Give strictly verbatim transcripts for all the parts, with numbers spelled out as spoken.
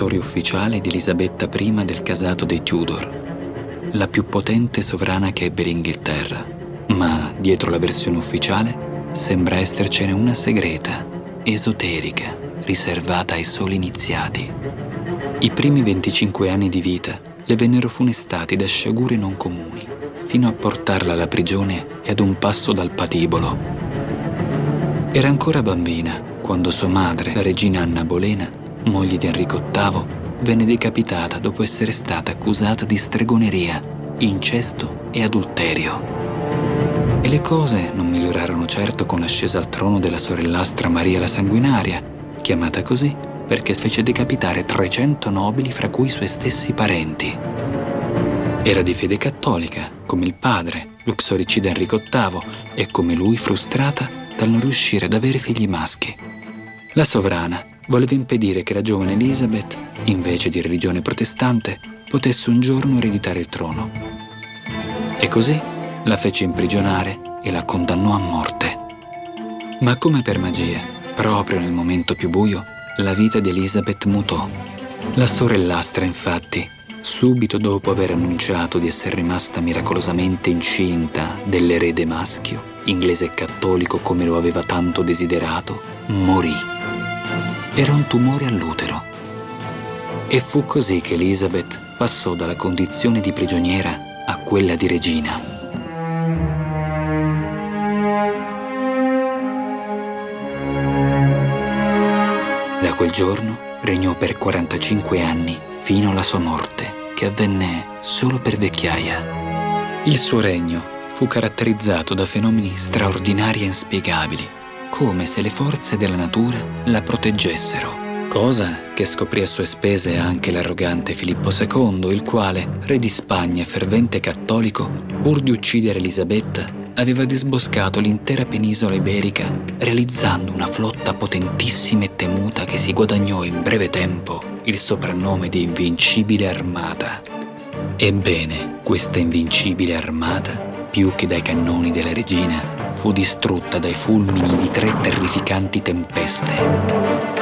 settore ufficiale di Elisabetta prima del casato dei Tudor, la più potente sovrana che ebbe l'Inghilterra. Ma dietro la versione ufficiale sembra essercene una segreta, esoterica, riservata ai soli iniziati. I primi venticinque anni di vita le vennero funestati da sciagure non comuni, fino a portarla alla prigione e ad un passo dal patibolo. Era ancora bambina quando sua madre, la regina Anna Bolena, moglie di Enrico ottavo, venne decapitata dopo essere stata accusata di stregoneria, incesto e adulterio. E le cose non migliorarono certo con l'ascesa al trono della sorellastra Maria la Sanguinaria, chiamata così perché fece decapitare trecento nobili fra cui i suoi stessi parenti. Era di fede cattolica, come il padre, luxoricida Enrico ottavo, e come lui frustrata dal non riuscire ad avere figli maschi. La sovrana voleva impedire che la giovane Elisabeth, invece di religione protestante, potesse un giorno ereditare il trono. E così la fece imprigionare e la condannò a morte. Ma come per magia, proprio nel momento più buio, la vita di Elisabeth mutò. La sorellastra, infatti, subito dopo aver annunciato di essere rimasta miracolosamente incinta dell'erede maschio, inglese e cattolico come lo aveva tanto desiderato, morì. Era un tumore all'utero. E fu così che Elisabeth passò dalla condizione di prigioniera a quella di regina. Da quel giorno regnò per quarantacinque anni fino alla sua morte, che avvenne solo per vecchiaia. Il suo regno fu caratterizzato da fenomeni straordinari e inspiegabili, come se le forze della natura la proteggessero, cosa che scoprì a sue spese anche l'arrogante Filippo secondo, il quale, re di Spagna e fervente cattolico, pur di uccidere Elisabetta, aveva disboscato l'intera penisola iberica, realizzando una flotta potentissima e temuta che si guadagnò in breve tempo il soprannome di Invincibile Armata. Ebbene, questa Invincibile Armata, più che dai cannoni della regina, fu distrutta dai fulmini di tre terrificanti tempeste.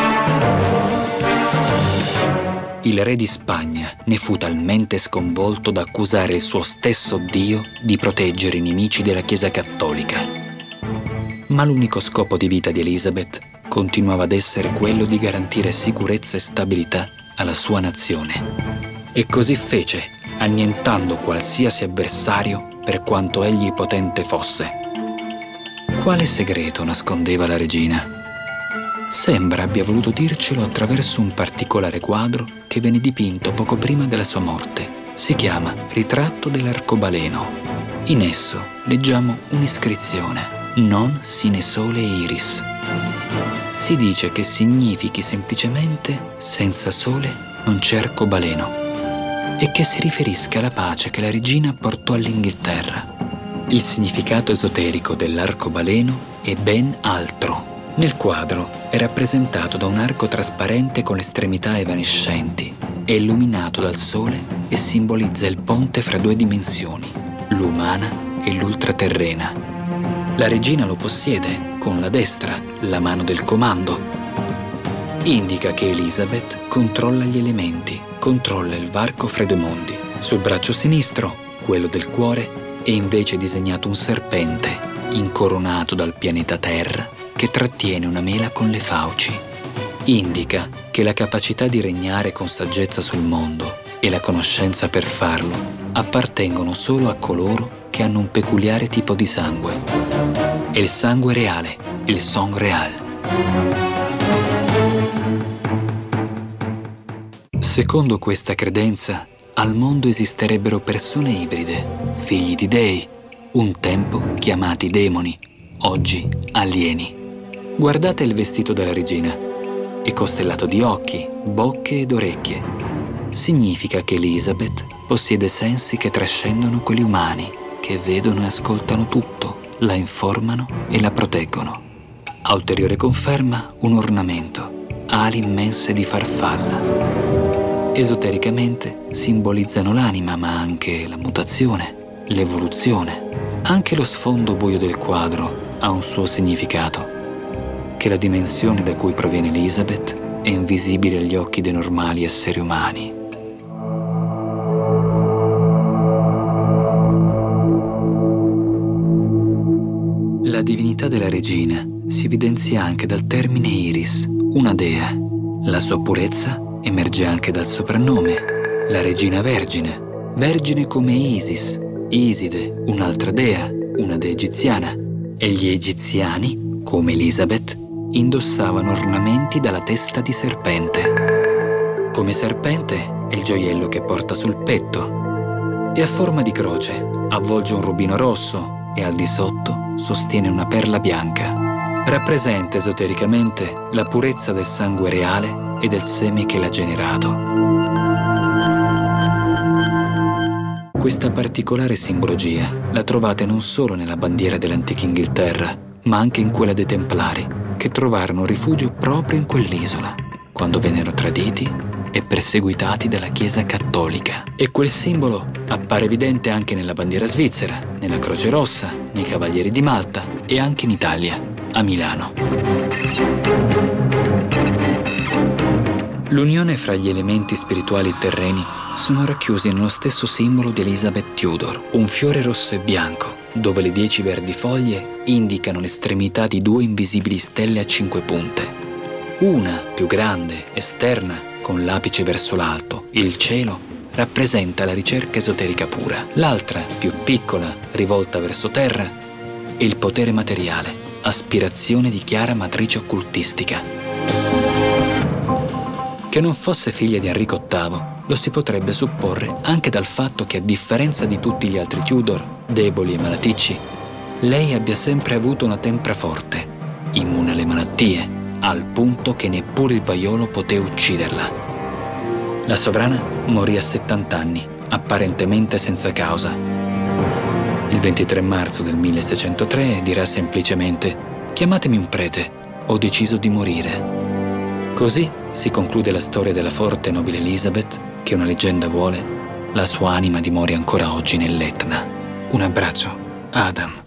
Il re di Spagna ne fu talmente sconvolto da accusare il suo stesso Dio di proteggere i nemici della Chiesa cattolica. Ma l'unico scopo di vita di Elisabeth continuava ad essere quello di garantire sicurezza e stabilità alla sua nazione. E così fece, annientando qualsiasi avversario per quanto egli potente fosse. Quale segreto nascondeva la regina? Sembra abbia voluto dircelo attraverso un particolare quadro che venne dipinto poco prima della sua morte. Si chiama Ritratto dell'Arcobaleno. In esso leggiamo un'iscrizione: Non sine sole iris. Si dice che significhi semplicemente senza sole non c'è arcobaleno e che si riferisca alla pace che la regina portò all'Inghilterra. Il significato esoterico dell'arcobaleno è ben altro. Nel quadro è rappresentato da un arco trasparente con le estremità evanescenti, è illuminato dal sole e simbolizza il ponte fra due dimensioni, l'umana e l'ultraterrena. La regina lo possiede con la destra, la mano del comando. Indica che Elisabeth controlla gli elementi, controlla il varco fra i due mondi. Sul braccio sinistro, quello del cuore, è invece disegnato un serpente, incoronato dal pianeta Terra, che trattiene una mela con le fauci. Indica che la capacità di regnare con saggezza sul mondo e la conoscenza per farlo appartengono solo a coloro che hanno un peculiare tipo di sangue. È il sangue reale, il sang real. Secondo questa credenza, al mondo esisterebbero persone ibride, figli di dei, un tempo chiamati demoni, oggi alieni. Guardate il vestito della regina. È costellato di occhi, bocche ed orecchie. Significa che Elisabeth possiede sensi che trascendono quelli umani, che vedono e ascoltano tutto, la informano e la proteggono. A ulteriore conferma, un ornamento, ali immense di farfalla. Esotericamente simbolizzano l'anima, ma anche la mutazione, l'evoluzione. Anche lo sfondo buio del quadro ha un suo significato. Che la dimensione da cui proviene Elisabeth è invisibile agli occhi dei normali esseri umani. La divinità della regina si evidenzia anche dal termine Iris, una dea. La sua purezza emerge anche dal soprannome, la regina vergine, vergine come Isis, Iside, un'altra dea, una dea egiziana, e gli egiziani, come Elisabeth, indossavano ornamenti dalla testa di serpente. Come serpente è il gioiello che porta sul petto e a forma di croce avvolge un rubino rosso e al di sotto sostiene una perla bianca. Rappresenta esotericamente la purezza del sangue reale e del seme che l'ha generato. Questa particolare simbologia la trovate non solo nella bandiera dell'antica Inghilterra, ma anche in quella dei Templari, che trovarono rifugio proprio in quell'isola, quando vennero traditi e perseguitati dalla Chiesa Cattolica. E quel simbolo appare evidente anche nella bandiera svizzera, nella Croce Rossa, nei Cavalieri di Malta e anche in Italia, a Milano. L'unione fra gli elementi spirituali e terreni sono racchiusi nello stesso simbolo di Elizabeth Tudor, un fiore rosso e bianco, dove le dieci verdi foglie indicano l'estremità di due invisibili stelle a cinque punte. Una, più grande, esterna, con l'apice verso l'alto, il cielo, rappresenta la ricerca esoterica pura. L'altra, più piccola, rivolta verso terra, il potere materiale, aspirazione di chiara matrice occultistica. Che non fosse figlia di Enrico ottavo, lo si potrebbe supporre anche dal fatto che, a differenza di tutti gli altri Tudor, deboli e malaticci, lei abbia sempre avuto una tempra forte, immune alle malattie, al punto che neppure il vaiolo poté ucciderla. La sovrana morì a settanta anni, apparentemente senza causa. Il ventitré marzo del milleseicentotre dirà semplicemente: «Chiamatemi un prete, ho deciso di morire». Così si conclude la storia della forte e nobile Elizabeth, che una leggenda vuole, la sua anima dimori ancora oggi nell'Etna. Un abbraccio, Adam.